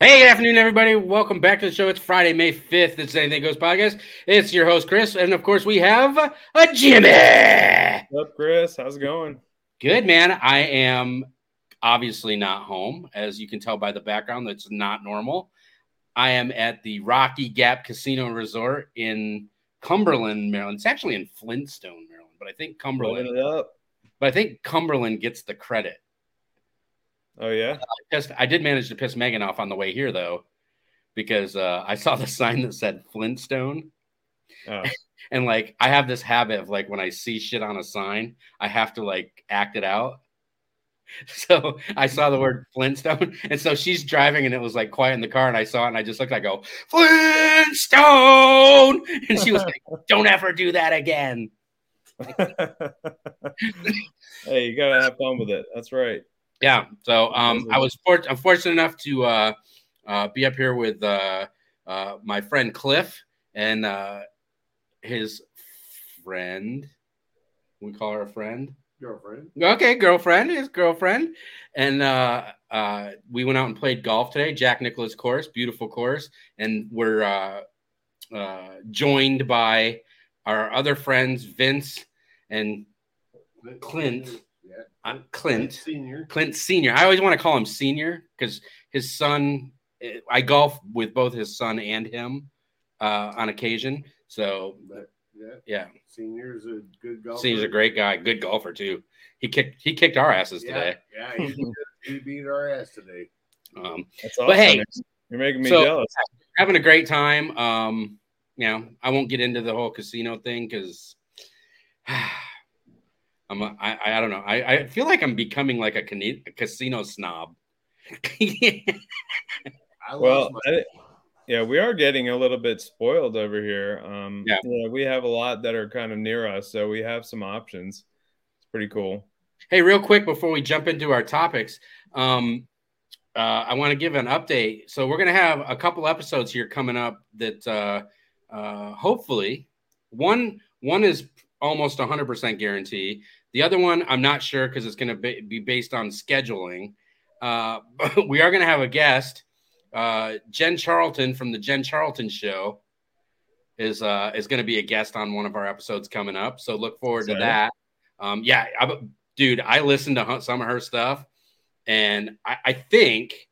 Hey, good afternoon, everybody. Welcome back to the show. It's Friday, May 5th. It's Anything Goes Podcast. It's your host, Chris. And, of course, we have a Jimmy. What's up, Chris? How's it going? Good, man. I am obviously not home. As you can tell by the background, that's not normal. I am at the Rocky Gap Casino Resort in Cumberland, Maryland. It's actually in Flintstone, Maryland, but I think Cumberland. But I think Cumberland gets the credit. Oh, yeah? I did manage to piss Megan off on the way here, though, because I saw the sign that said Flintstone. Oh. And, like, I have this habit of, like, when I see shit on a sign, I have to, like, act it out. So I saw the word Flintstone. And so she's driving, and it was, like, quiet in the car, and I saw it, and I just looked, I go, Flintstone! And she was like, don't ever do that again. Hey, you got to have fun with it. That's right. Yeah, so I'm fortunate enough to be up here with my friend Cliff and his friend. We call her a friend? Girlfriend. Okay, girlfriend, his girlfriend. And we went out and played golf today, Jack Nicholas course, beautiful course. And we're joined by our other friends, Vince and Clint. I'm Clint Senior. I always want to call him Senior because his son, I golf with both his son and him on occasion. So, yeah. Senior's a good golfer. Senior's a great guy. Good golfer, too. He kicked our asses today. Yeah, he beat our ass today. That's awesome. But, hey. You're making me jealous. Having a great time. I won't get into the whole casino thing because I don't know. I feel like I'm becoming like a casino snob. We are getting a little bit spoiled over here. We have a lot that are kind of near us, so we have some options. It's pretty cool. Hey, real quick before we jump into our topics, I want to give an update. So we're gonna have a couple episodes here coming up that hopefully one is almost 100% guarantee. The other one, I'm not sure because it's going to be based on scheduling. But we are going to have a guest. Jen Charlton from the Jen Charlton Show is going to be a guest on one of our episodes coming up. So look forward to that. I listened to some of her stuff, and I think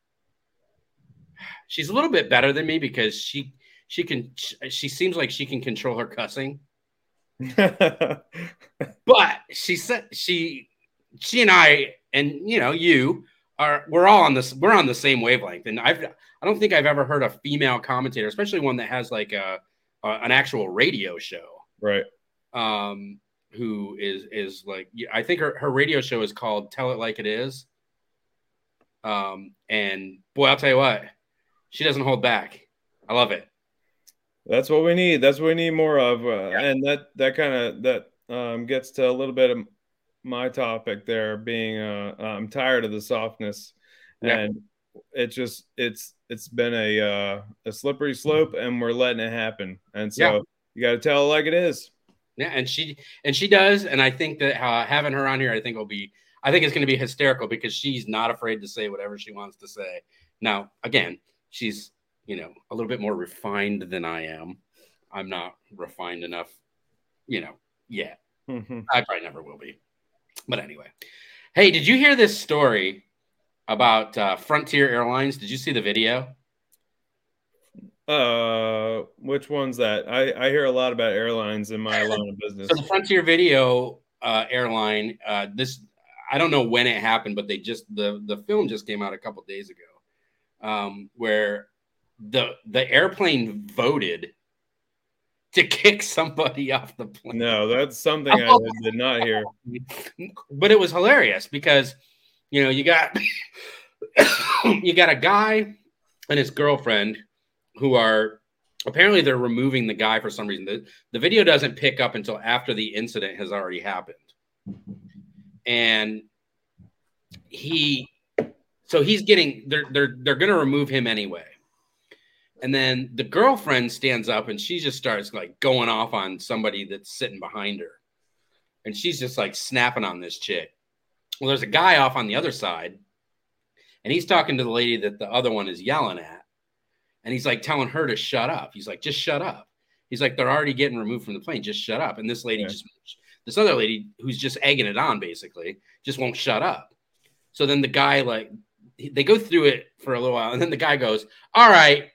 she's a little bit better than me because she seems like she can control her cussing. But she said she and I and we're on the same wavelength, and I don't think I've ever heard a female commentator, especially one that has like an actual radio show, right? Who is like, I think her radio show is called Tell It Like It Is. And boy, I'll tell you what, she doesn't hold back. I love it. That's what we need. That's what we need more of. And that kind of gets to a little bit of my topic there being, I'm tired of the softness, and it's been a slippery slope, and we're letting it happen. And so you got to tell it like it is. Yeah. And she does. And I think that having her on here, I think it's going to be hysterical because she's not afraid to say whatever she wants to say. Now, again, she's, a little bit more refined than I am. I'm not refined enough, yet. Mm-hmm. I probably never will be. But anyway. Hey, did you hear this story about Frontier Airlines? Did you see the video? Which one's that? I hear a lot about airlines in my line of business. So the Frontier Video airline, I don't know when it happened, but they the film just came out a couple days ago, where the airplane voted to kick somebody off the plane. No, that's something I did not hear. But it was hilarious because, you got a guy and his girlfriend who are apparently they're removing the guy for some reason. The video doesn't pick up until after the incident has already happened. And they're going to remove him anyway. And then the girlfriend stands up and she just starts like going off on somebody that's sitting behind her. And she's just like snapping on this chick. Well, there's a guy off on the other side And he's talking to the lady that the other one is yelling at. And he's like telling her to shut up. He's like, just shut up. He's like, they're already getting removed from the plane. Just shut up. And this lady just, this other lady who's just egging it on basically just won't shut up. So then the guy, like, they go through it for a little while. And then the guy goes, all right.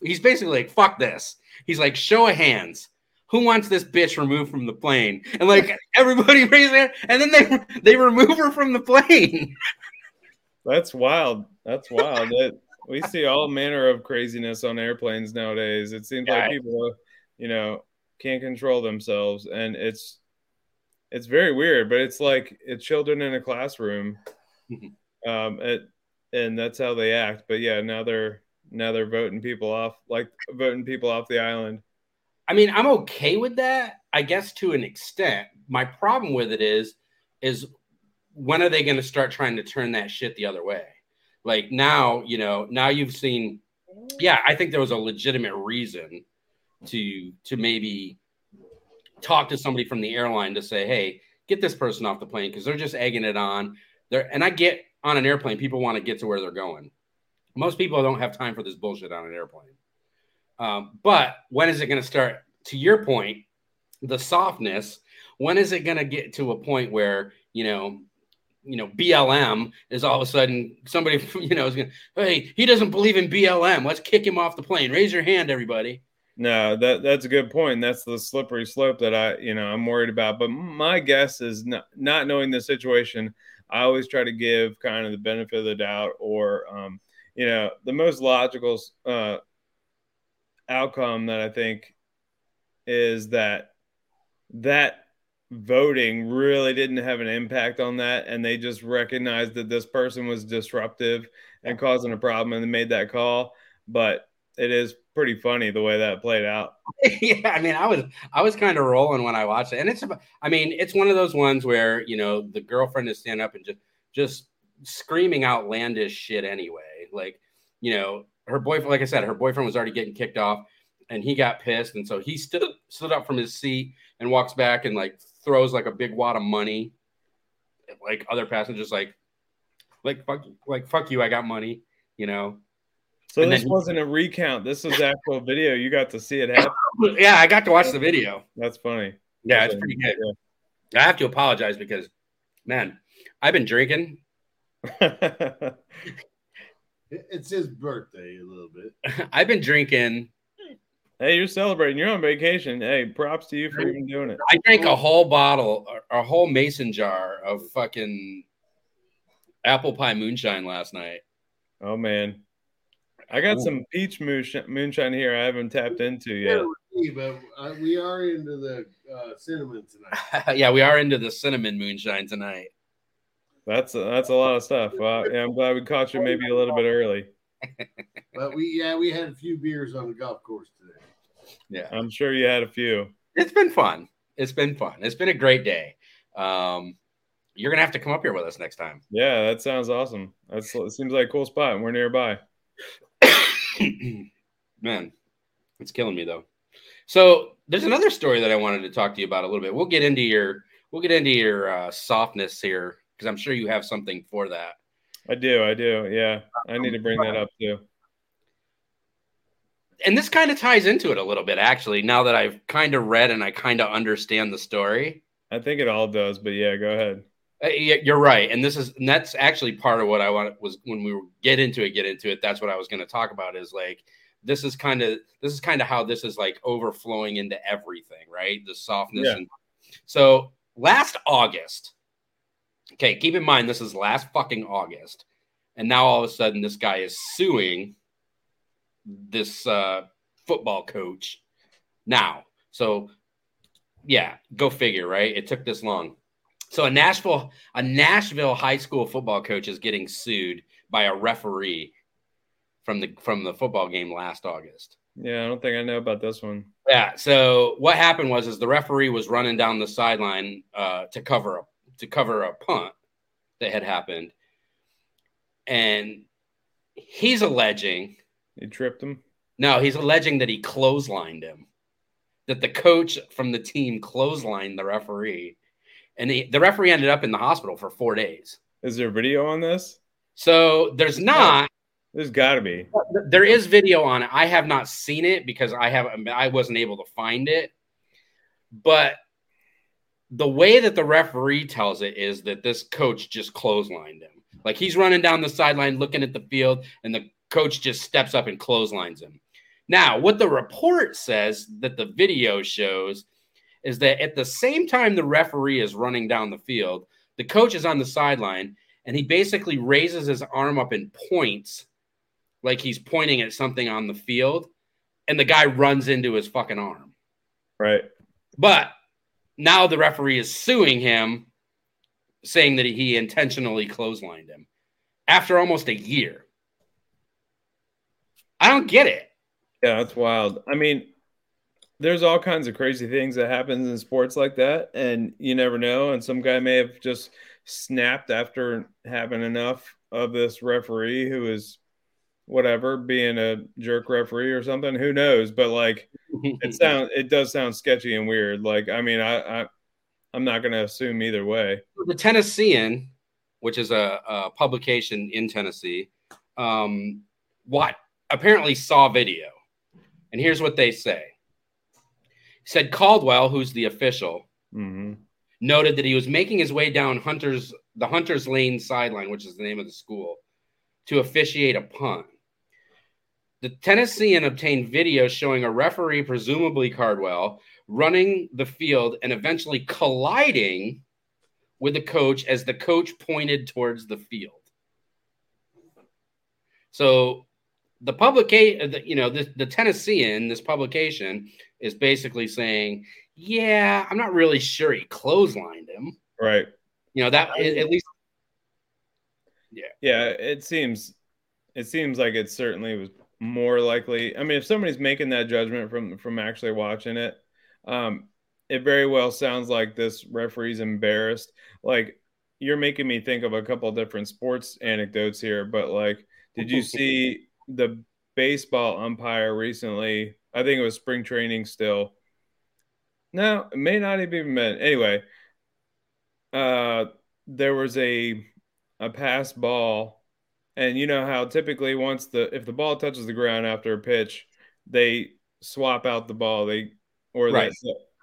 He's basically like, fuck this. He's like, show of hands. Who wants this bitch removed from the plane? And like everybody raised their hand, and then they remove her from the plane. That's wild. That's wild. We see all manner of craziness on airplanes nowadays. It seems like people, you know, can't control themselves, and it's very weird. But it's like it's children in a classroom, and that's how they act. But yeah, now they're voting people off the island. I mean, I'm okay with that, I guess, to an extent. My problem with it is when are they going to start trying to turn that shit the other way? Like now, you know, now you've seen, yeah, I think there was a legitimate reason to maybe talk to somebody from the airline to say, hey, get this person off the plane because they're just egging it on. And I get on an airplane, people want to get to where they're going. Most people don't have time for this bullshit on an airplane. But when is it going to start, to your point, the softness, when is it going to get to a point where, you know, BLM is all of a sudden somebody, you know, is going to, hey, he doesn't believe in BLM. Let's kick him off the plane. Raise your hand, everybody. No, that's a good point. That's the slippery slope that I'm worried about. But my guess is not knowing the situation. I always try to give kind of the benefit of the doubt or, you know, the most logical, outcome that I think is that voting really didn't have an impact on that, and they just recognized that this person was disruptive and causing a problem, and they made that call. But it is pretty funny the way that played out. Yeah, I mean, I was kind of rolling when I watched it, and it's one of those ones where, you know, the girlfriend is standing up and just screaming outlandish shit anyway, like, you know. Her boyfriend, like I said, her boyfriend was already getting kicked off, and he got pissed, and so he stood up from his seat and walks back and like throws like a big wad of money at like other passengers, like fuck you, I got money, you know. So and this wasn't a recount. This was actual video. You got to see it happen. Yeah, I got to watch the video. That's funny. Yeah, it's pretty good. Yeah. I have to apologize because, man, I've been drinking. It's his birthday a little bit. I've been drinking. Hey, you're celebrating. You're on vacation. Hey, props to you for even doing it. I drank a whole bottle, a whole mason jar of fucking apple pie moonshine last night. Oh, man. I got some peach moonshine here I haven't tapped into yet. Yeah, but we are into the cinnamon tonight. Yeah, we are into the cinnamon moonshine tonight. That's a lot of stuff. Yeah, I'm glad we caught you maybe a little bit early. But we had a few beers on the golf course today. Yeah, I'm sure you had a few. It's been fun. It's been fun. It's been a great day. You're gonna have to come up here with us next time. Yeah, that sounds awesome. It seems like a cool spot, and we're nearby. Man, it's killing me though. So there's another story that I wanted to talk to you about a little bit. We'll get into your softness here. Because I'm sure you have something for that. I do. Yeah. I need to bring that up too. And this kind of ties into it a little bit, actually, now that I've kind of read and I kind of understand the story. I think it all does, but yeah, go ahead. You're right. And that's actually part of what I wanted was when we get into it. That's what I was going to talk about is like, this is kind of how this is like overflowing into everything, right? The softness. Yeah. So last August, okay, keep in mind, this is last fucking August. And now all of a sudden this guy is suing this football coach now. So, yeah, go figure, right? It took this long. So a Nashville high school football coach is getting sued by a referee from the football game last August. Yeah, I don't think I know about this one. Yeah, so what happened was the referee was running down the sideline to cover a punt that had happened. And he's alleging... He tripped him? No, he's alleging that he clotheslined him. That the coach from the team clotheslined the referee. And the referee ended up in the hospital for 4 days. Is there video on this? So there's not. There's got to be. There is video on it. I have not seen it because I wasn't able to find it. But the way that the referee tells it is that this coach just clotheslined him. Like, he's running down the sideline looking at the field, and the coach just steps up and clotheslines him. Now, what the report says that the video shows is that at the same time the referee is running down the field, the coach is on the sideline, and he basically raises his arm up and points like he's pointing at something on the field, and the guy runs into his fucking arm. Right. But now the referee is suing him, saying that he intentionally clotheslined him after almost a year. I don't get it. Yeah, that's wild. I mean, there's all kinds of crazy things that happens in sports like that, and you never know. And some guy may have just snapped after having enough of this referee who is whatever, being a jerk referee or something. Who knows? But like, it does sound sketchy and weird. Like, I mean, I'm not going to assume either way. The Tennessean, which is a publication in Tennessee, apparently saw video. And here's what they say. He said Caldwell, who's the official, noted that he was making his way down the Hunter's Lane sideline, which is the name of the school, to officiate a punt. The Tennessean obtained video showing a referee, presumably Caldwell, running the field and eventually colliding with the coach as the coach pointed towards the field. So the publication, you know, the Tennessean, this publication is basically saying, yeah, I'm not really sure he clotheslined him. Right. You know, that at least. Yeah. Yeah. It seems like it certainly was more likely. I mean, if somebody's making that judgment from actually watching it, it very well sounds like this referee's embarrassed. Like, you're making me think of a couple of different sports anecdotes here, but like, did you see the baseball umpire recently? I think it was spring training still. No, it may not even been. Anyway, there was a pass ball, and you know how typically once if the ball touches the ground after a pitch, they swap out the ball.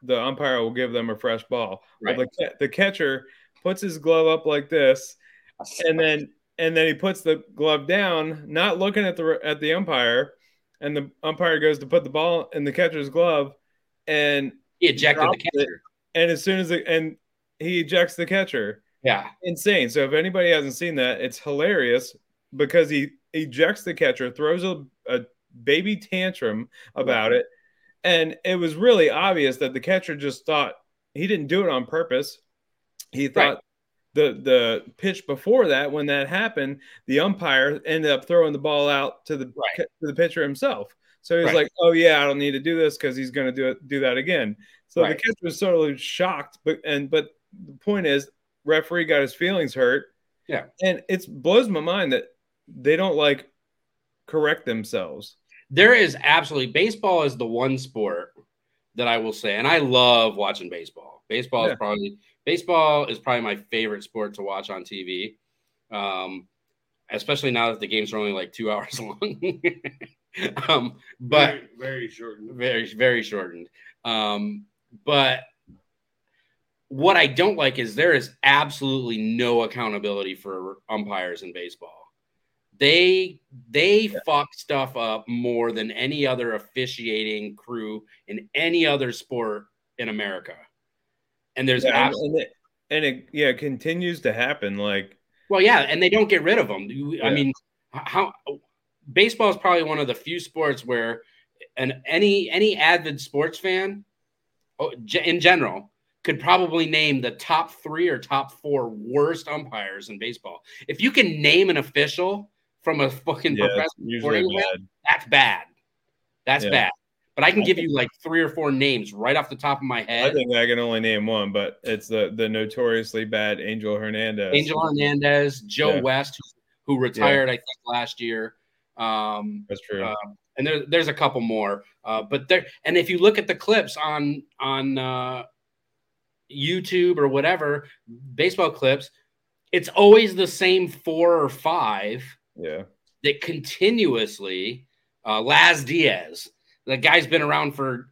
The umpire will give them a fresh ball. Right. The catcher puts his glove up like this, and then he puts the glove down, not looking at the umpire, and the umpire goes to put the ball in the catcher's glove, and he ejected the catcher. And as soon as he ejects the catcher. Yeah. Insane. So if anybody hasn't seen that, it's hilarious because he ejects the catcher, throws a baby tantrum about it. And it was really obvious that the catcher just thought he didn't do it on purpose. He thought the pitch before that, when that happened, the umpire ended up throwing the ball out to the pitcher himself. So he was like, oh, yeah, I don't need to do this because he's going to do that again. So the catcher was totally shocked. But the point is, referee got his feelings hurt. Yeah. And it blows my mind that they don't correct themselves. There is absolutely – baseball is the one sport that I will say, and I love watching baseball. Baseball is probably my favorite sport to watch on TV, especially now that the games are only 2 hours long. But very, very shortened. Very, very shortened. But what I don't like is there is absolutely no accountability for umpires in baseball. They fuck stuff up more than any other officiating crew in any other sport in America. And there's it continues to happen. And they don't get rid of them. I mean, baseball is probably one of the few sports where any avid sports fan in general could probably name the top three or top four worst umpires in baseball. If you can name an official from a fucking professional event, that's bad. That's bad. But I can give you three or four names right off the top of my head. I think I can only name one, but it's the notoriously bad Angel Hernandez. Joe West, who retired, I think, last year. That's true. And there's a couple more. But if you look at the clips on YouTube or whatever, baseball clips, it's always the same four or five. Yeah. That continuously, Laz Diaz, the guy's been around for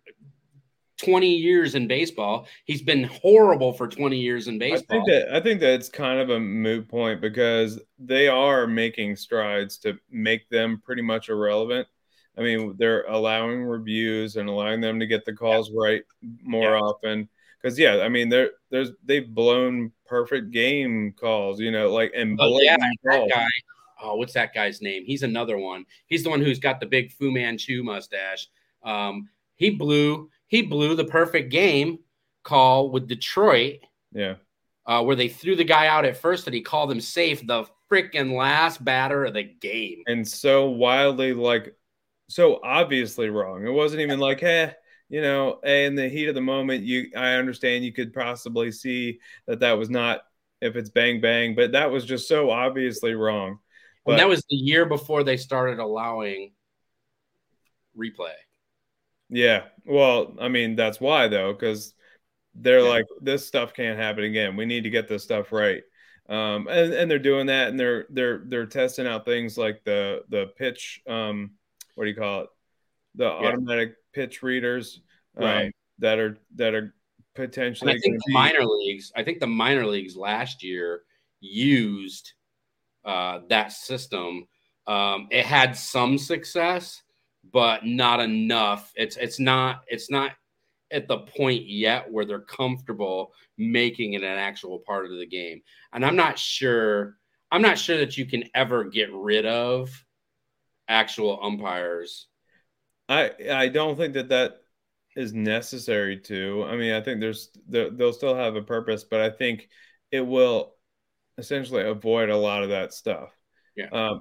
20 years in baseball. He's been horrible for 20 years in baseball. I think that it's kind of a moot point because they are making strides to make them pretty much irrelevant. I mean, they're allowing reviews and allowing them to get the calls right more often. Because, I mean, they've blown perfect game calls, you know, like, and that guy. Oh, what's that guy's name? He's another one. He's the one who's got the big Fu Manchu mustache. He blew the perfect game call with Detroit. Yeah. Where they threw the guy out at first and he called him safe the freaking last batter of the game. And so wildly, like, so obviously wrong. It wasn't even like, hey, you know, in the heat of the moment, I understand you could possibly see that was not if it's bang, bang, but that was just so obviously wrong. But, and that was the year before they started allowing replay. Yeah. Well, I mean, that's why, though, because they're like, this stuff can't happen again. We need to get this stuff right. And they're doing that, and they're testing out things like the pitch, what do you call it? The automatic pitch readers, right. that are potentially. And I think the minor leagues last year used that system. It had some success, but not enough. It's not at the point yet where they're comfortable making it an actual part of the game. And I'm not sure that you can ever get rid of actual umpires. I don't think that is necessary to. I mean, I think they'll still have a purpose, but I think it will essentially avoid a lot of that stuff. Yeah.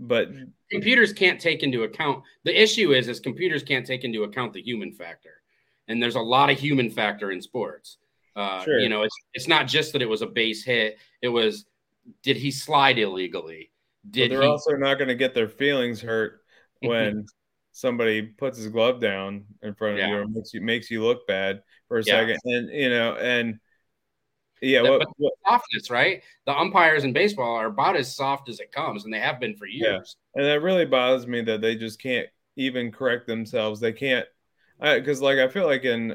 But computers can't take into account. The issue is computers can't take into account the human factor. And there's a lot of human factor in sports. Sure. You know, it's not just that it was a base hit. It was, did he slide illegally? They're also not going to get their feelings hurt when somebody puts his glove down in front of you and makes you look bad for a second. And, you know, and yeah. What softness, right? The umpires in baseball are about as soft as it comes, and they have been for years. Yeah. And that really bothers me that they just can't even correct themselves. They can't, because like I feel like in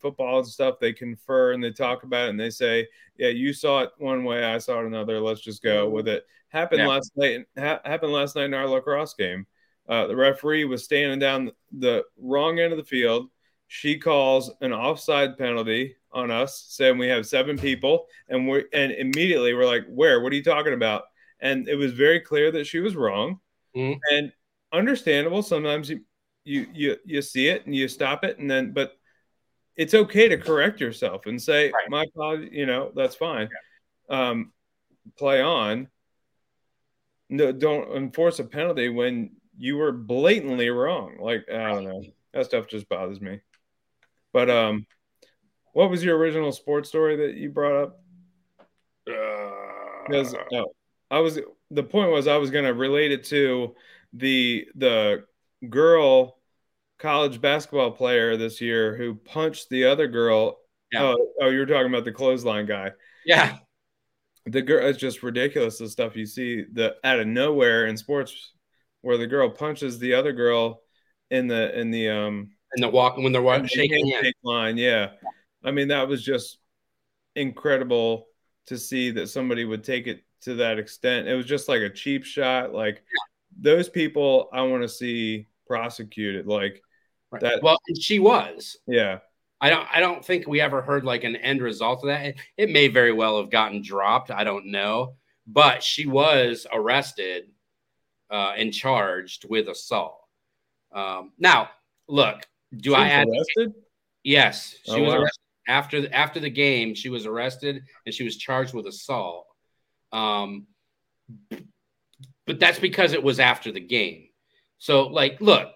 football and stuff, they confer and they talk about it and they say, "Yeah, you saw it one way, I saw it another. Let's just go with it." Happened last night in our lacrosse game. The referee was standing down the wrong end of the field. She calls an offside penalty on us, saying we have 7 people, and immediately we're like, "Where? What are you talking about?" And it was very clear that she was wrong, and understandable. Sometimes you see it and you stop it, and then but it's okay to correct yourself and say, right. "My apologies," you know, that's fine. Yeah. Play on. No, don't enforce a penalty when you were blatantly wrong. Like I don't know, that stuff just bothers me. But what was your original sports story that you brought up? Because the point was I was going to relate it to the girl college basketball player this year who punched the other girl. Yeah. Oh, you were talking about the clothesline guy. Yeah. The girl, it's just ridiculous, the stuff you see out of nowhere in sports where the girl punches the other girl in the walk when they're shaking hands line. Yeah. I mean, that was just incredible to see that somebody would take it to that extent. It was just like a cheap shot. Like those people I want to see prosecuted. Like right. that. Well, she was. Yeah. I don't think we ever heard like an end result of that. It may very well have gotten dropped. I don't know, but she was arrested and charged with assault. Now look, do she I add arrested? Yes, she was arrested after the game. She was arrested and she was charged with assault. But that's because it was after the game. So like, look,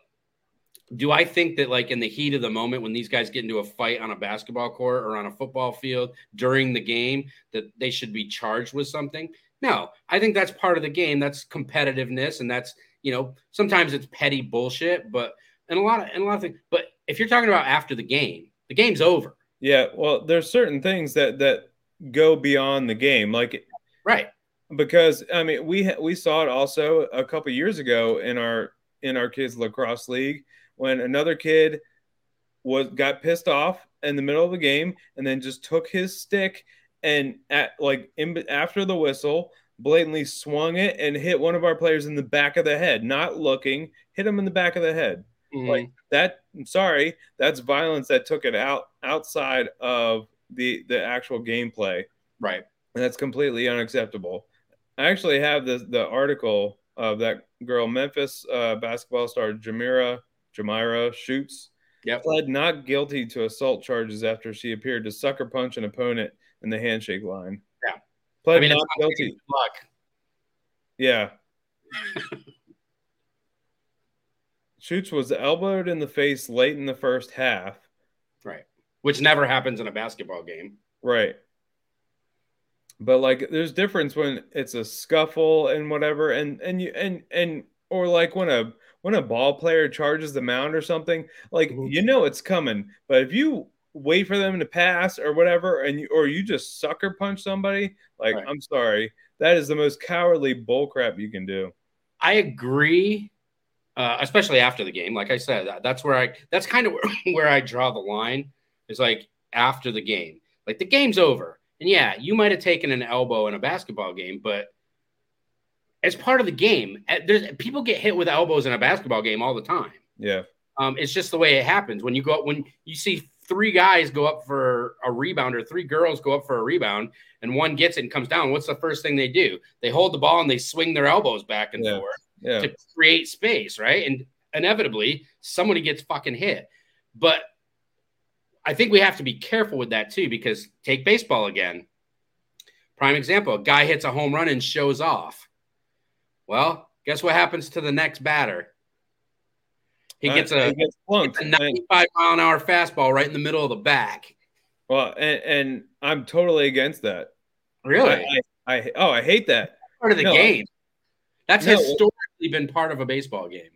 do I think that like in the heat of the moment when these guys get into a fight on a basketball court or on a football field during the game that they should be charged with something? No, I think that's part of the game. That's competitiveness, and that's, you know, sometimes it's petty bullshit, but and a lot of things. But if you're talking about after the game, the game's over. Yeah, well, there's certain things that go beyond the game. Like, right. Because, I mean, we saw it also a couple years ago in our kids' lacrosse league when another kid got pissed off in the middle of the game and then just took his stick and after the whistle, blatantly swung it and hit one of our players in the back of the head, not looking, hit him in the back of the head. Mm-hmm. Like that. I'm sorry, that's violence that took it outside of the actual gameplay. Right. And that's completely unacceptable. I actually have the article of that girl, Memphis basketball star Jamarea Shutes, yep, pled not guilty to assault charges after she appeared to sucker punch an opponent in the handshake line. Yeah, pled not guilty. Luck. Yeah. Shutes was elbowed in the face late in the first half. Right, which never happens in a basketball game. Right. But like, there's difference when it's a scuffle and whatever, or like when a ball player charges the mound or something, like, mm-hmm, you know it's coming. But if you wait for them to pass or whatever, or you just sucker punch somebody, like, right, I'm sorry, that is the most cowardly bullcrap you can do. I agree, especially after the game. Like I said, that's kind of where I draw the line. Is like after the game, like the game's over. And yeah, you might have taken an elbow in a basketball game, but it's part of the game. People get hit with elbows in a basketball game all the time. Yeah, it's just the way it happens. When you go up, when you see three guys go up for a rebound or three girls go up for a rebound, and one gets it and comes down, what's the first thing they do? They hold the ball and they swing their elbows back and forth to create space, right? And inevitably, somebody gets fucking hit. But I think we have to be careful with that too, because take baseball again. Prime example, a guy hits a home run and shows off. Well, guess what happens to the next batter? He gets a 95-mile-an-hour fastball right in the middle of the back. Well, and I'm totally against that. Really? I hate that. That's part of the game. That's historically been part of a baseball game.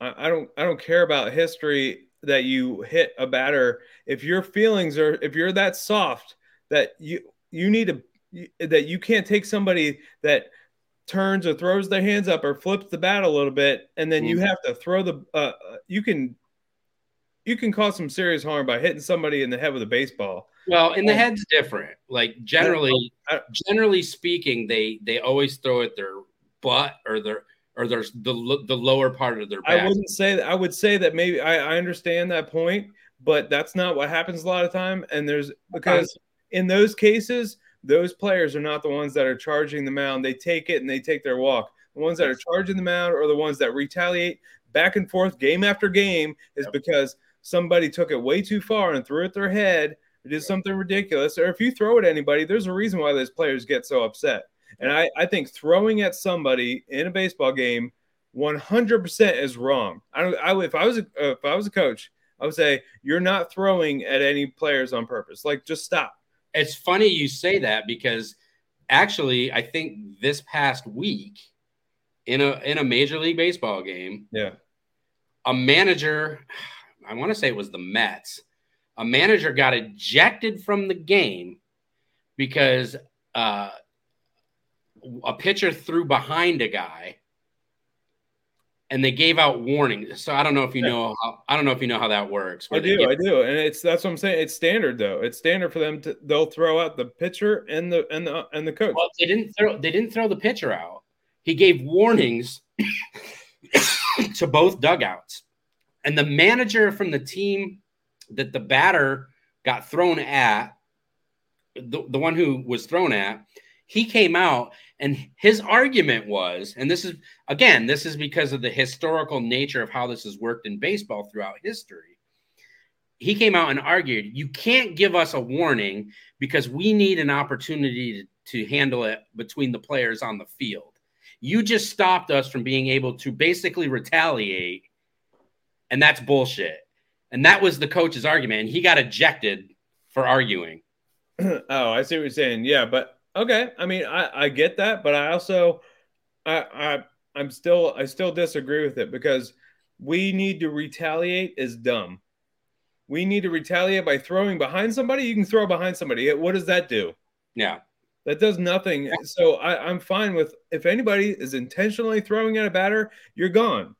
I don't care about history. That you hit a batter, if you're that soft that you need to, that you can't take somebody that turns or throws their hands up or flips the bat a little bit, and then you have to throw you can cause some serious harm by hitting somebody in the head with a baseball. Well, in the head's different. Like generally speaking, they always throw at their butt or the lower part of their back. I wouldn't say that. I would say that maybe I understand that point, but that's not what happens a lot of time. And because in those cases, those players are not the ones that are charging the mound. They take it and they take their walk. The ones that are charging the mound are the ones that retaliate back and forth game after game is because somebody took it way too far and threw it at their head or did something ridiculous. Or if you throw at anybody, there's a reason why those players get so upset. And I think throwing at somebody in a baseball game 100% is wrong. If I was a coach, I would say you're not throwing at any players on purpose. Like, just stop. It's funny you say that, because actually I think this past week in a Major League Baseball game, a manager, I want to say it was the Mets, a manager got ejected from the game because a pitcher threw behind a guy, and they gave out warnings. So I don't know if you know how, that works. I do. And that's what I'm saying. It's standard though. It's standard for them they'll throw out the pitcher and the coach. Well, they didn't throw the pitcher out. He gave warnings to both dugouts, and the manager from the team that the batter got thrown at, the one who was thrown at, he came out, and his argument was, and this is because of the historical nature of how this has worked in baseball throughout history. He came out and argued, you can't give us a warning because we need an opportunity to handle it between the players on the field. You just stopped us from being able to basically retaliate, and that's bullshit. And that was the coach's argument, and he got ejected for arguing. Oh, I see what you're saying. Yeah, but okay, I mean, I get that, but I also I still disagree with it, because we need to retaliate is dumb. We need to retaliate by throwing behind somebody. You can throw behind somebody. What does that do? Yeah. That does nothing. So I'm fine with if anybody is intentionally throwing at a batter, you're gone.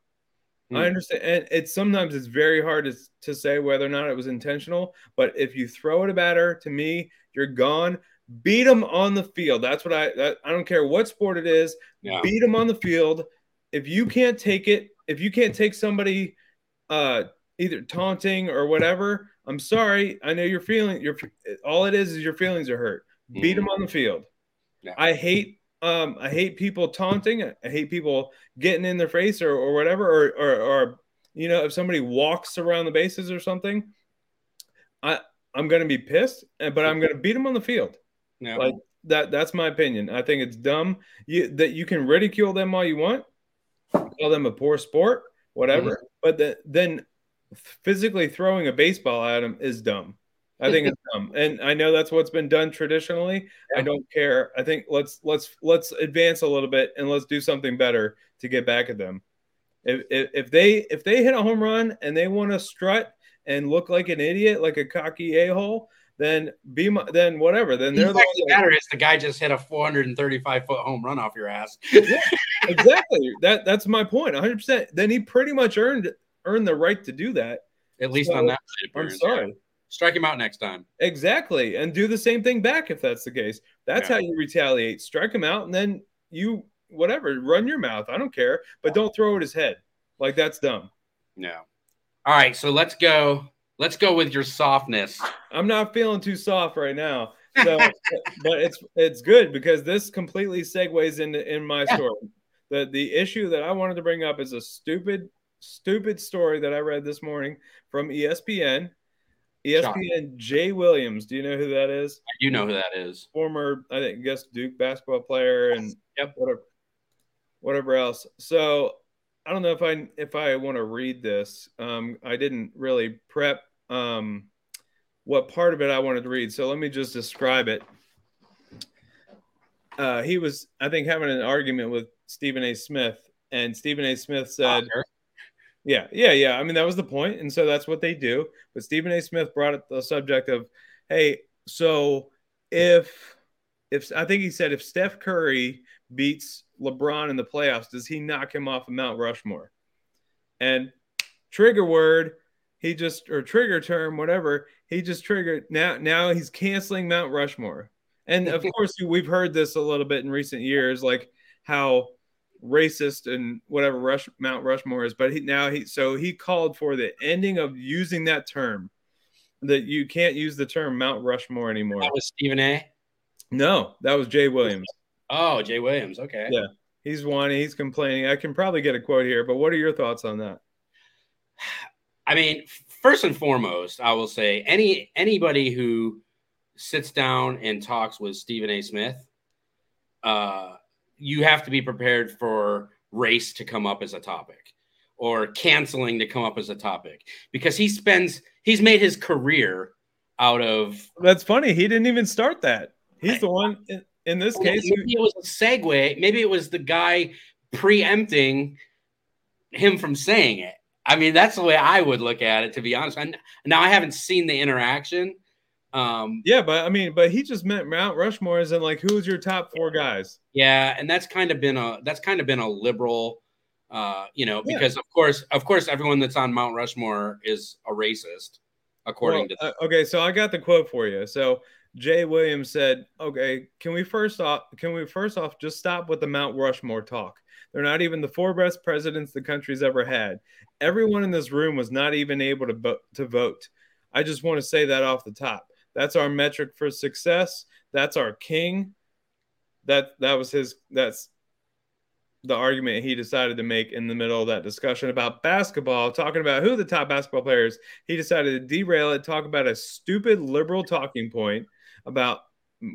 I understand. And sometimes it's very hard to say whether or not it was intentional. But if you throw at a batter, to me, you're gone. Beat them on the field. That's what I don't care what sport it is. Yeah. Beat them on the field. If you can't take it, if you can't take somebody either taunting or whatever, I'm sorry. I know you're feeling all it is your feelings are hurt. Beat them on the field. Yeah. I hate people taunting. I hate people getting in their face or whatever. Or you know, if somebody walks around the bases or something, I'm going to be pissed, but I'm going to beat them on the field. Yeah. Like that. That's my opinion. I think it's dumb that you can ridicule them all you want, call them a poor sport, whatever. Mm-hmm. But then physically throwing a baseball at them is dumb. I think it's dumb, and I know that's what's been done traditionally. Yeah. I don't care. I think let's advance a little bit and let's do something better to get back at them. If they hit a home run and they want to strut and look like an idiot, like a cocky a-hole, then whatever. Then they're the matter is the guy just hit a 435-foot home run off your ass. Yeah, exactly. That's my point. 100%. Then he pretty much earned the right to do that. At least on that side. I'm sorry. Yeah. Strike him out next time. Exactly. And do the same thing back if that's the case. That's how you retaliate. Strike him out and then you, whatever, run your mouth. I don't care. But don't throw at his head. Like, that's dumb. No. All right. So let's go. Let's go with your softness. I'm not feeling too soft right now. So, but it's good because this completely segues into my story. The issue that I wanted to bring up is a stupid story that I read this morning from ESPN. ESPN Jay Williams. Do you know who that is? I do know who that is. Former, I guess Duke basketball player and whatever else. So I don't know if I want to read this. I didn't really prep what part of it I wanted to read. So let me just describe it. He was, I think, having an argument with Stephen A. Smith, and Stephen A. Smith said. Sure. Yeah. I mean, that was the point. And so that's what they do. But Stephen A. Smith brought up the subject of, hey, so if I think he said, if Steph Curry beats LeBron in the playoffs, does he knock him off of Mount Rushmore? And trigger term, whatever, he just triggered. Now he's canceling Mount Rushmore. And of course, we've heard this a little bit in recent years, like how racist and whatever Mount Rushmore is, but he called for the ending of using that term, that you can't use the term Mount Rushmore anymore. That was Stephen A. No, that was Jay Williams. Oh, Jay Williams. Okay. Yeah, he's whining. He's complaining. I can probably get a quote here, but what are your thoughts on that? I mean, first and foremost, I will say anybody who sits down and talks with Stephen A. Smith, you have to be prepared for race to come up as a topic or canceling to come up as a topic, because he's made his career out of. That's funny. He didn't even start that. He's the one in this case. Maybe it was a segue. Maybe it was the guy preempting him from saying it. I mean, that's the way I would look at it, to be honest. Now I haven't seen the interaction. But he just meant Mount Rushmore as in like, who's your top four guys? Yeah, and that's kind of been a liberal, because of course, everyone that's on Mount Rushmore is a racist, according to. Okay, so I got the quote for you. So Jay Williams said, "Okay, can we first off just stop with the Mount Rushmore talk? They're not even the four best presidents the country's ever had. Everyone in this room was not even able to vote. I just want to say that off the top." That's our metric for success. That's our king. That's the argument he decided to make in the middle of that discussion about basketball, talking about who the top basketball players. He decided to derail it, talk about a stupid liberal talking point about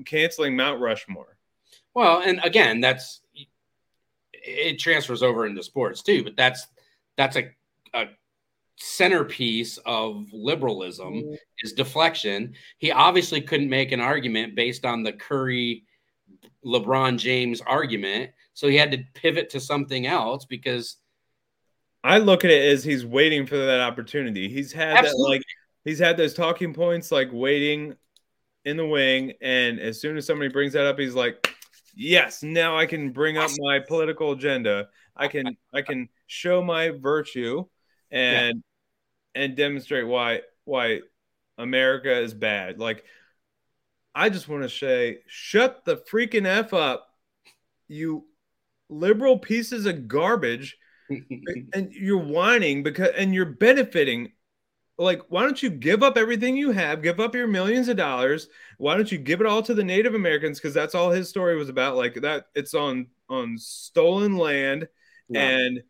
canceling Mount Rushmore. Well, and again, it transfers over into sports too, but that's a centerpiece of liberalism is deflection. He obviously couldn't make an argument based on the Curry LeBron James argument, so he had to pivot to something else, because I look at it as he's waiting for that opportunity. He's had those talking points, like waiting in the wing, and as soon as somebody brings that up, he's like, yes, now I can bring up my political agenda. I can show my virtue and demonstrate why America is bad. Like, I just want to say, shut the freaking F up, you liberal pieces of garbage. And you're whining because you're benefiting. Like, why don't you give up everything you have? Give up your millions of dollars. Why don't you give it all to the Native Americans? Because that's all his story was about. Like, that it's on stolen land. Wow. And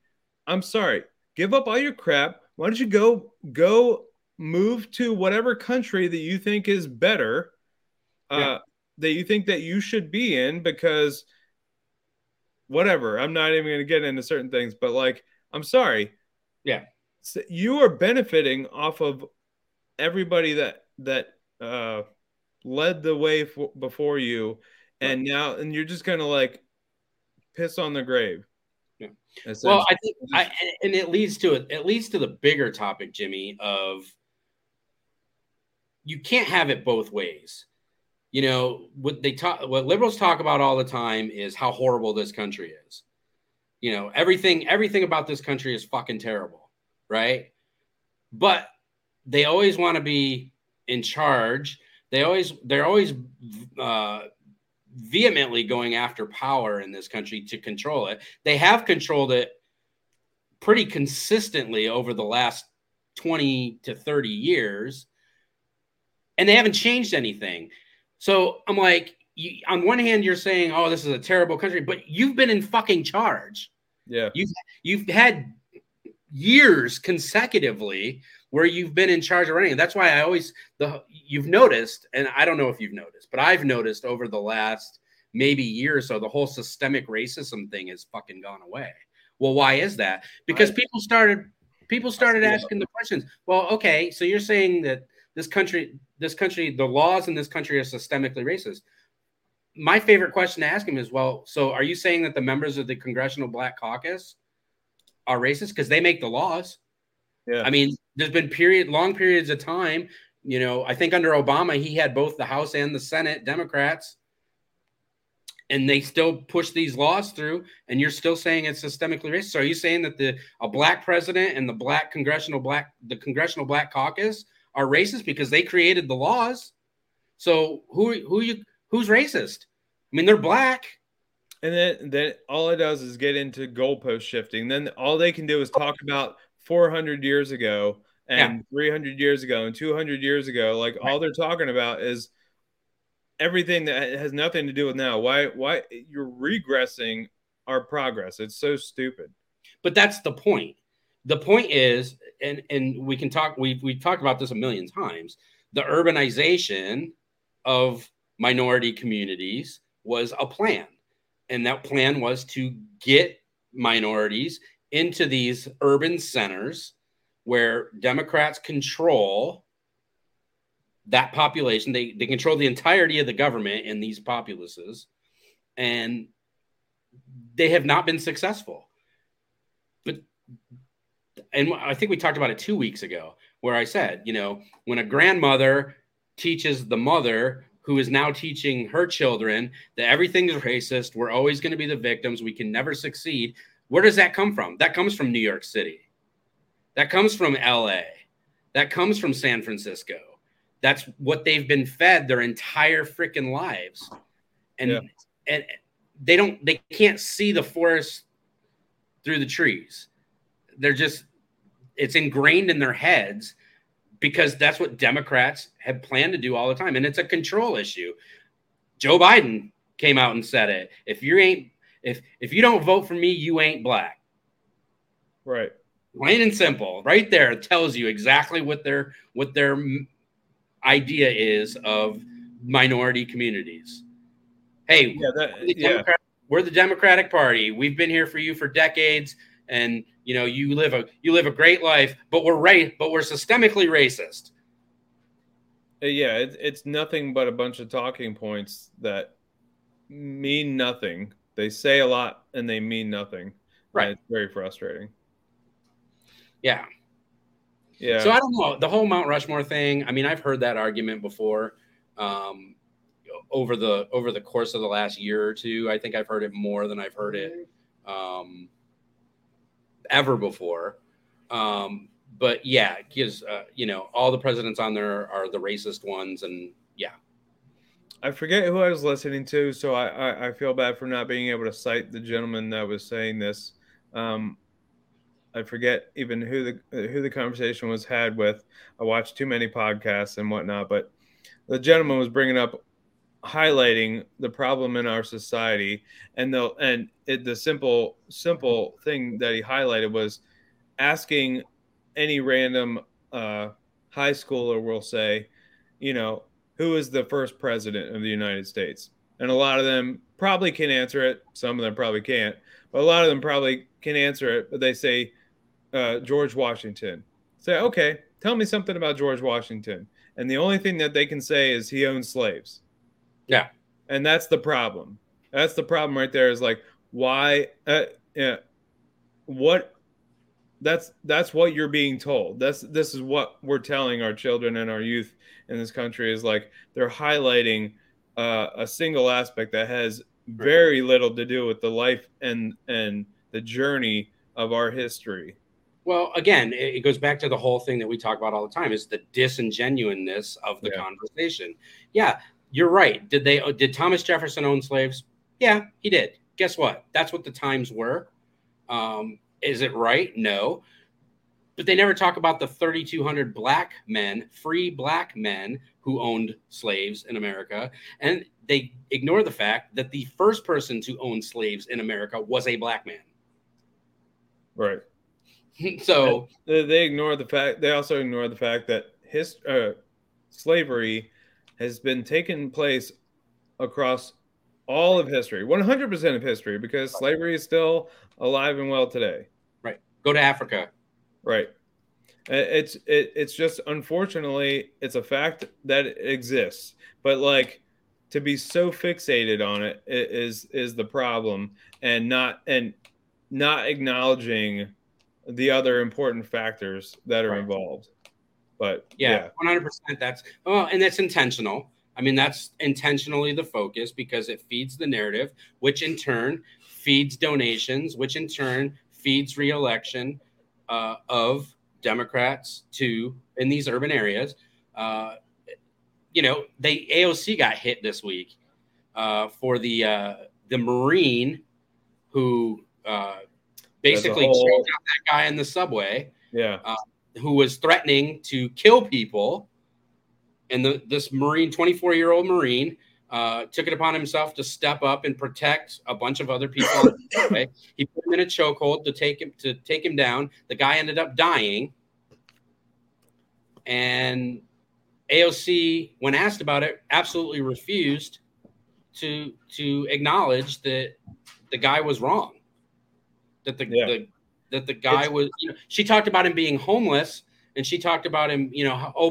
I'm sorry, give up all your crap. Why don't you go move to whatever country that you think is better, that you think that you should be in, because whatever. I'm not even going to get into certain things, but like, I'm sorry. Yeah. So you are benefiting off of everybody that led the way before you. And right. Now, and you're just going to like piss on the grave. Yeah. Well, I think, and it leads to the bigger topic, Jimmy, of you can't have it both ways. You know, what liberals talk about all the time is how horrible this country is. You know, everything about this country is fucking terrible, right? But they always want to be in charge. They're always vehemently going after power in this country to control it. They have controlled it pretty consistently over the last 20 to 30 years, and they haven't changed anything. So I'm like, on one hand, you're saying, oh, this is a terrible country, but you've been in fucking charge. Yeah. You've had years consecutively where you've been in charge of running. That's why I always, you've noticed, and I don't know if you've noticed, but I've noticed over the last maybe year or so, the whole systemic racism thing has fucking gone away. Well, why is that? Because people started asking the questions. Well, okay, so you're saying that this country, the laws in this country are systemically racist. My favorite question to ask him is, well, so are you saying that the members of the Congressional Black Caucus are racist? Because they make the laws. Yeah. I mean, there's been long periods of time, you know, I think under Obama, he had both the House and the Senate Democrats, and they still push these laws through, and you're still saying it's systemically racist. So are you saying that a black president and the Congressional Black Caucus are racist because they created the laws? So who's racist? I mean, they're black. And then all it does is get into goalpost shifting. Then all they can do is talk about 400 years ago and 300 years ago and 200 years ago. Like, all they're talking about is everything that has nothing to do with now. Why you're regressing our progress. It's so stupid. But that's the point. The point is, and we can talk, we've talked about this a million times, the urbanization of minority communities was a plan. And that plan was to get minorities into these urban centers where Democrats control that population. They control the entirety of the government in these populaces, and they have not been successful. And I think we talked about it 2 weeks ago, where I said, you know, when a grandmother teaches the mother who is now teaching her children that everything is racist, we're always going to be the victims, we can never succeed. Where does that come from? That comes from New York City. That comes from LA. That comes from San Francisco. That's what they've been fed their entire freaking lives. And they can't see the forest through the trees. They're just, it's ingrained in their heads because that's what Democrats have planned to do all the time. And it's a control issue. Joe Biden came out and said it. If you don't vote for me, you ain't black. Right. Plain and simple. Right there, it tells you exactly what their idea is of minority communities. Hey, we're the Democratic Party. We've been here for you for decades, and you know, you live a great life, but we're systemically racist. Yeah, it's nothing but a bunch of talking points that mean nothing. They say a lot and they mean nothing. Right. It's very frustrating. Yeah. Yeah. So I don't know. The whole Mount Rushmore thing, I mean, I've heard that argument before. over the course of the last year or two. I think I've heard it more than I've heard it ever before. But yeah, it gives, all the presidents on there are the racist ones. And yeah. I forget who I was listening to. So I feel bad for not being able to cite the gentleman that was saying this. I forget even who the conversation was had with. I watched too many podcasts and whatnot, but the gentleman was bringing up, highlighting the problem in our society, and the simple thing that he highlighted was asking any random high schooler will say, who is the first president of the United States? And a lot of them probably can answer it. Some of them probably can't, but a lot of them probably can answer it. But they say George Washington. Say, okay, tell me something about George Washington. And the only thing that they can say is he owned slaves. Yeah. And that's the problem. That's the problem right there, is like, why? What? That's what you're being told. This is what we're telling our children and our youth in this country, is like they're highlighting a single aspect that has very little to do with the life and the journey of our history. Well, again, it goes back to the whole thing that we talk about all the time, is the disingenuousness of the conversation. Yeah. You're right. Did Thomas Jefferson own slaves? Yeah, he did. Guess what? That's what the times were. Is it right? No. But they never talk about the 3,200 free black men who owned slaves in America. And they ignore the fact that the first person to own slaves in America was a black man. Right. So they ignore the fact. They also ignore the fact that slavery has been taking place across all of history, 100% of history, because slavery is still alive and well today. Right. Go to Africa. Right. It's just, unfortunately, it's a fact that it exists. But like, to be so fixated on it is the problem, and not acknowledging the other important factors that are involved. But yeah, 100%. And that's intentional. I mean, that's intentionally the focus, because it feeds the narrative, which in turn feeds donations, which in turn feeds reelection of Democrats in these urban areas. The AOC got hit this week for the Marine who basically choked out that guy in the subway. Yeah. Who was threatening to kill people, and this Marine, 24-year-old Marine, took it upon himself to step up and protect a bunch of other people. He put him in a chokehold to take him down. The guy ended up dying, and AOC, when asked about it, absolutely refused to acknowledge that the guy was wrong. She talked about him being homeless, and she talked about him,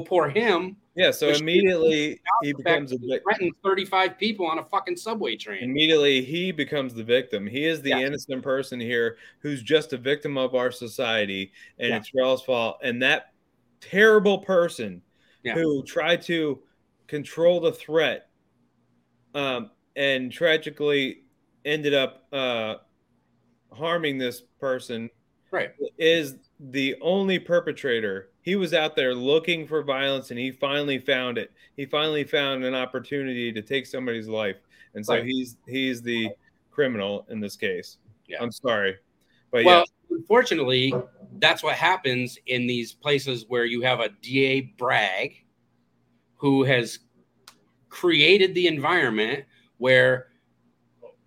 poor him. Yeah. So immediately he becomes a victim. Threatened 35 people on a fucking subway train. Immediately he becomes the victim. He is the innocent person here who's just a victim of our society, and it's y'all's fault. And that terrible person who tried to control the threat, and tragically ended up harming this person. Right. Is the only perpetrator. He was out there looking for violence, and he finally found it. He finally found an opportunity to take somebody's life. And so he's the criminal in this case. Yeah. I'm sorry. But unfortunately, that's what happens in these places where you have a DA Bragg who has created the environment where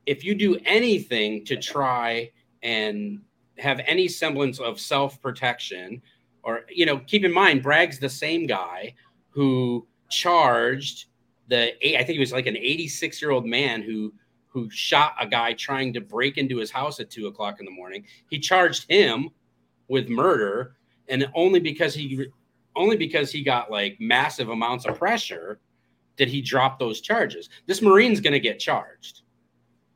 if you do anything to try and have any semblance of self-protection, or, keep in mind, Bragg's the same guy who charged I think it was like an 86-year-old man who shot a guy trying to break into his house at 2:00 in the morning. He charged him with murder, and only because he got like massive amounts of pressure did he drop those charges. This Marine's going to get charged.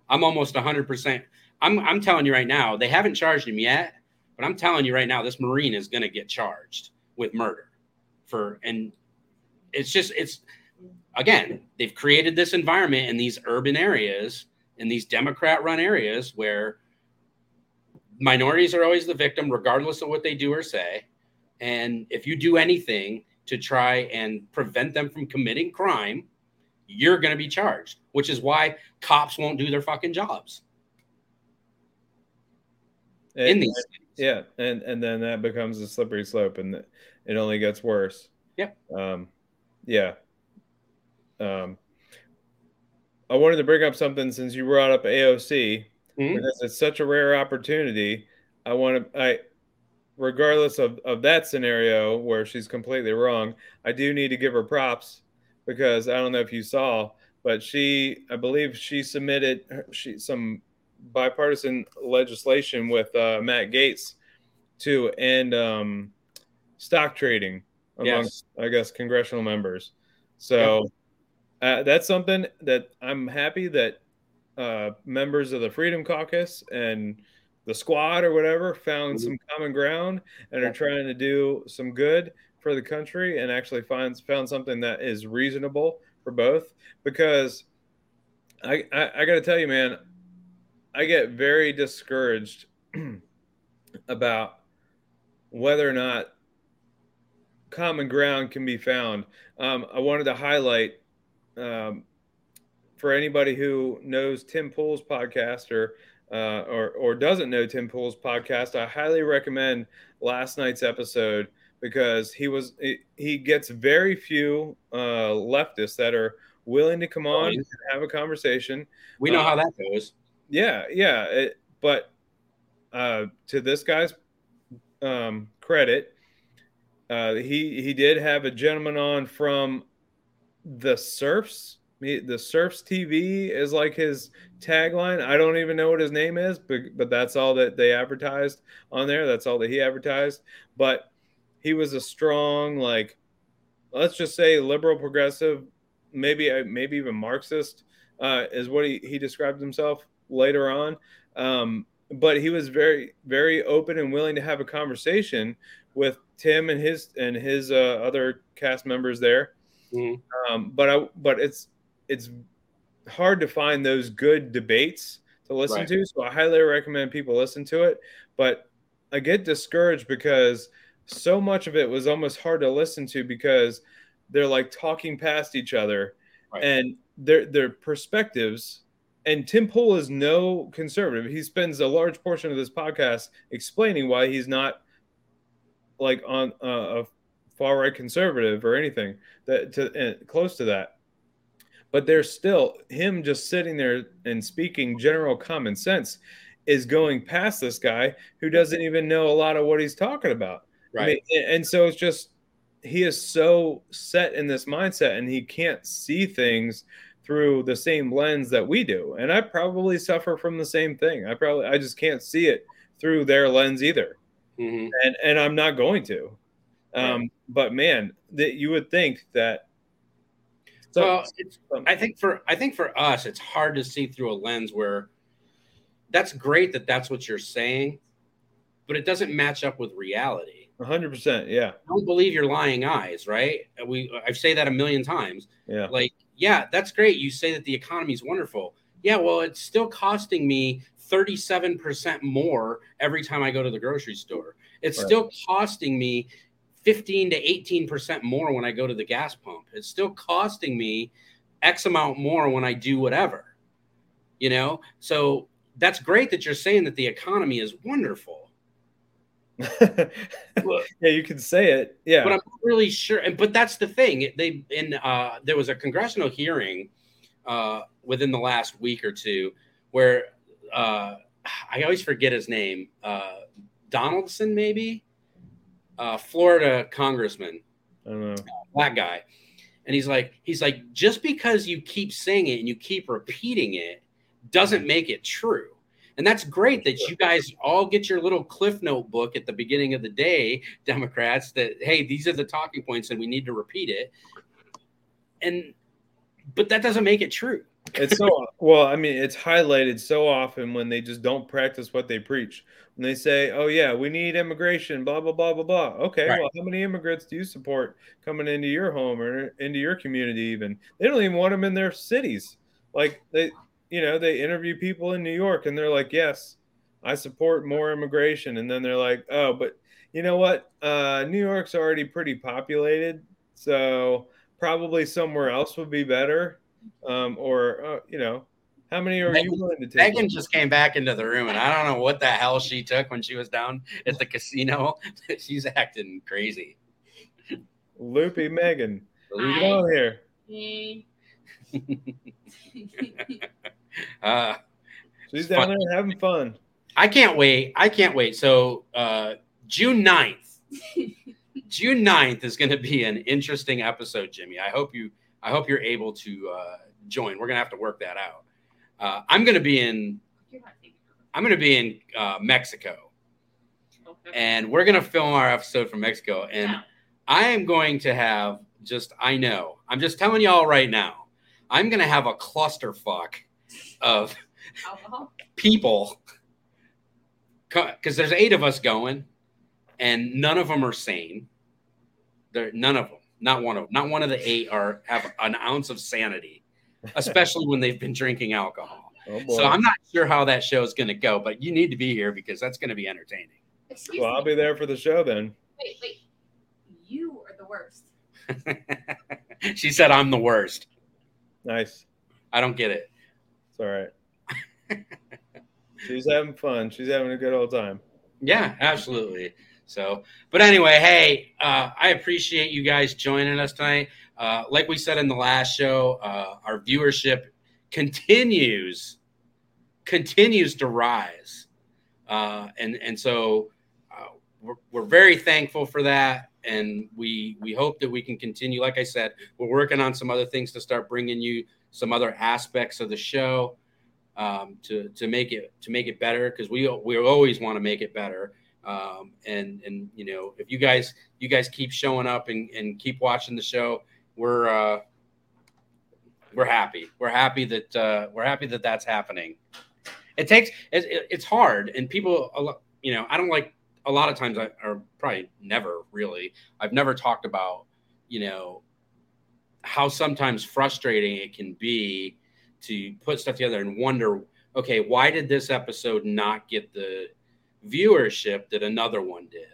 I'm almost 100%. I'm telling you right now, they haven't charged him yet, but I'm telling you right now, this Marine is going to get charged with murder, and it's again, they've created this environment in these urban areas, in these Democrat-run areas where minorities are always the victim, regardless of what they do or say. And if you do anything to try and prevent them from committing crime, you're going to be charged, which is why cops won't do their fucking jobs. In these cities. Yeah, and then that becomes a slippery slope, and it only gets worse. Yep. Yeah. I wanted to bring up something since you brought up AOC, mm-hmm. because it's such a rare opportunity. Regardless of that scenario where she's completely wrong, I do need to give her props because I don't know if you saw, but I believe she submitted some bipartisan legislation with Matt Gaetz to end stock trading amongst, yes. I guess, congressional members. So that's something that I'm happy that members of the Freedom Caucus and the Squad or whatever found mm-hmm. some common ground and are trying to do some good for the country and actually found something that is reasonable for both. Because I got to tell you, man, I get very discouraged about whether or not common ground can be found. I wanted to highlight for anybody who knows Tim Pool's podcast or doesn't know Tim Pool's podcast, I highly recommend last night's episode because he gets very few leftists that are willing to come on and have a conversation. We know how that goes. Yeah. But to this guy's credit, he did have a gentleman on from the Surfs. The Surfs TV is like his tagline. I don't even know what his name is, but that's all that they advertised on there. That's all that he advertised. But he was a strong, like, let's just say liberal, progressive, maybe even Marxist is what he described himself later on. But he was very, very open and willing to have a conversation with Tim and his other cast members there. Mm-hmm. But it's hard to find those good debates to listen right. to. So I highly recommend people listen to it, but I get discouraged because so much of it was almost hard to listen to because they're like talking past each other right. and their perspectives. And Tim Pool is no conservative. He spends a large portion of this podcast explaining why he's not like on a far-right conservative or anything close to that. But there's still him just sitting there and speaking general common sense is going past this guy who doesn't even know a lot of what he's talking about. Right. I mean, and so it's just he is so set in this mindset and he can't see things through the same lens that we do. And I probably suffer from the same thing. I just can't see it through their lens either. Mm-hmm. And I'm not going to. But man, that you would think that. So well, I think for us, it's hard to see through a lens where that's great that's what you're saying, but it doesn't match up with reality. 100%. Yeah. Don't believe your lying eyes. Right. I've said that a million times. Yeah. Like, yeah, that's great. You say that the economy is wonderful. Yeah. Well, it's still costing me 37% more every time I go to the grocery store. It's right. still costing me 15 to 18% more when I go to the gas pump. It's still costing me X amount more when I do whatever, you know? So that's great that you're saying that the economy is wonderful. Look, yeah, you can say it. Yeah. But I'm not really sure. But that's the thing. There was a congressional hearing within the last week or two where I always forget his name. Donaldson, maybe? Florida congressman, I don't know. Black guy. And he's like, just because you keep saying it and you keep repeating it doesn't make it true. And that's great that you guys all get your little cliff note book at the beginning of the day, Democrats, that, hey, these are the talking points and we need to repeat it. But that doesn't make it true. It's so well, I mean, it's highlighted so often when they just don't practice what they preach. When they say, "Oh yeah, we need immigration," blah blah blah blah blah. Okay, right. Well, how many immigrants do you support coming into your home or into your community? Even they don't even want them in their cities. Like they, you know, they interview people in New York and they're like, "Yes, I support more immigration," and then they're like, "Oh, but you know what? New York's already pretty populated, so probably somewhere else would be better." You know, how many are you willing to take? Megan just came back into the room, and I don't know what the hell she took when she was down at the casino. She's acting crazy. Loopy Megan. Get on here. She's down there having fun. I can't wait. So June 9th. June 9th is going to be an interesting episode, Jimmy. I hope you're able to join. We're going to have to work that out. I'm going to be in Mexico. Okay. And we're going to film our episode from Mexico. And yeah. I am going to have I'm just telling y'all right now, I'm going to have a clusterfuck of people because there's 8 of us going and none of them are sane. None of them. Not one of the 8 have an ounce of sanity, especially when they've been drinking alcohol. Oh boy. So I'm not sure how that show is going to go, but you need to be here because that's going to be entertaining. Excuse me. I'll be there for the show then. Wait. You are the worst. She said I'm the worst. Nice. I don't get it. It's all right. She's having fun. She's having a good old time. Yeah, absolutely. So, but anyway, hey, I appreciate you guys joining us tonight. Like we said in the last show, our viewership continues to rise. And so we're very thankful for that. And we hope that we can continue. Like I said, we're working on some other things to start bringing you some other aspects of the show to make it better. 'Cause we always want to make it better. And you know, if you guys keep showing up and keep watching the show, we're happy. We're happy that that's happening. It's hard, and people, you know, I don't like a lot of times. I've never talked about, you know, how sometimes frustrating it can be to put stuff together and wonder, okay, why did this episode not get the viewership that another one did?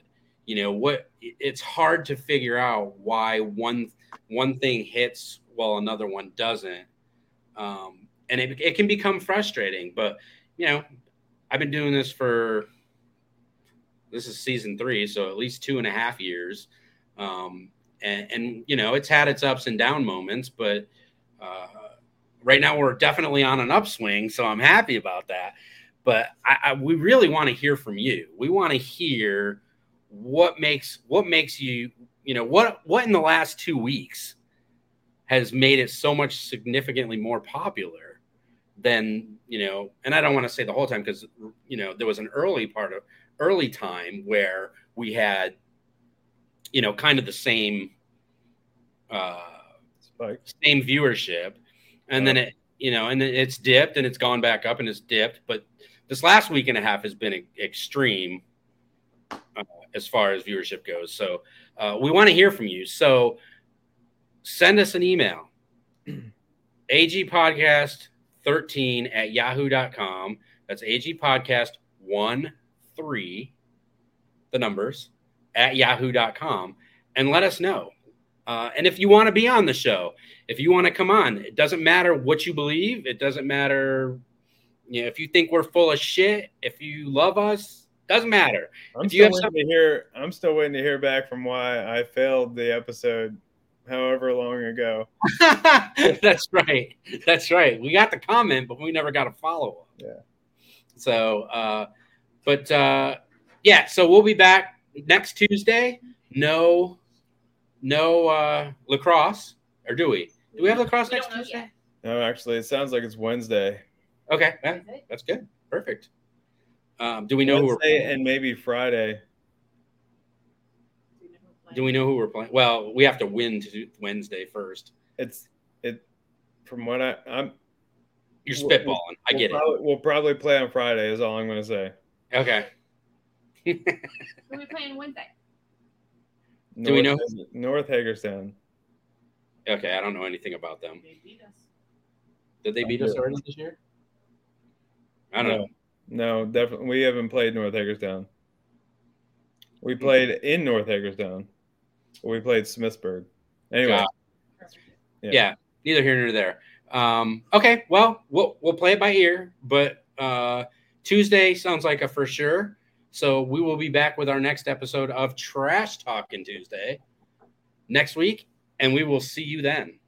You know what, it's hard to figure out why one thing hits while another one doesn't, and it can become frustrating. But you know, I've been doing this for, this is season 3, so at least 2.5 years, and you know, it's had its ups and down moments, but right now we're definitely on an upswing, so I'm happy about that. But we really want to hear from you. We want to hear what makes you, you know, what in the last 2 weeks has made it so much significantly more popular than, you know, and I don't want to say the whole time because, you know, there was an early time where we had, you know, kind of the same viewership, and then it, you know, and it's dipped and it's gone back up and it's dipped, but this last week and a half has been extreme as far as viewership goes. So we want to hear from you. So send us an email, agpodcast13@yahoo.com. That's agpodcast13, the numbers, @yahoo.com. And let us know. And if you want to be on the show, if you want to come on, it doesn't matter what you believe. It doesn't matter, you know, if you think we're full of shit, if you love us, doesn't matter. I'm still waiting to hear back from why I failed the episode however long ago. That's right. That's right. We got the comment, but we never got a follow-up. Yeah. So, yeah, so we'll be back next Tuesday. No, lacrosse, or do we? Do we have lacrosse next Tuesday? No, actually, it sounds like it's Wednesday. Okay, that's good. Perfect. Do we know Wednesday who we're playing? And maybe Friday. Do we know who we're playing? Well, we have to win to Wednesday first. It's from what I'm You're spitballing. I get it. We'll probably play on Friday is all I'm going to say. Okay. We'll be playing Wednesday. Do we know? North Hagerstown. Okay, I don't know anything about them. They beat us. Did they beat us already this year? I don't know. No, definitely. We haven't played North Hagerstown. We played in North Hagerstown. We played Smithsburg. Anyway. Yeah, neither here nor there. Okay, well, we'll play it by ear, but Tuesday sounds like a for sure. So we will be back with our next episode of Trash Talkin' Tuesday next week, and we will see you then.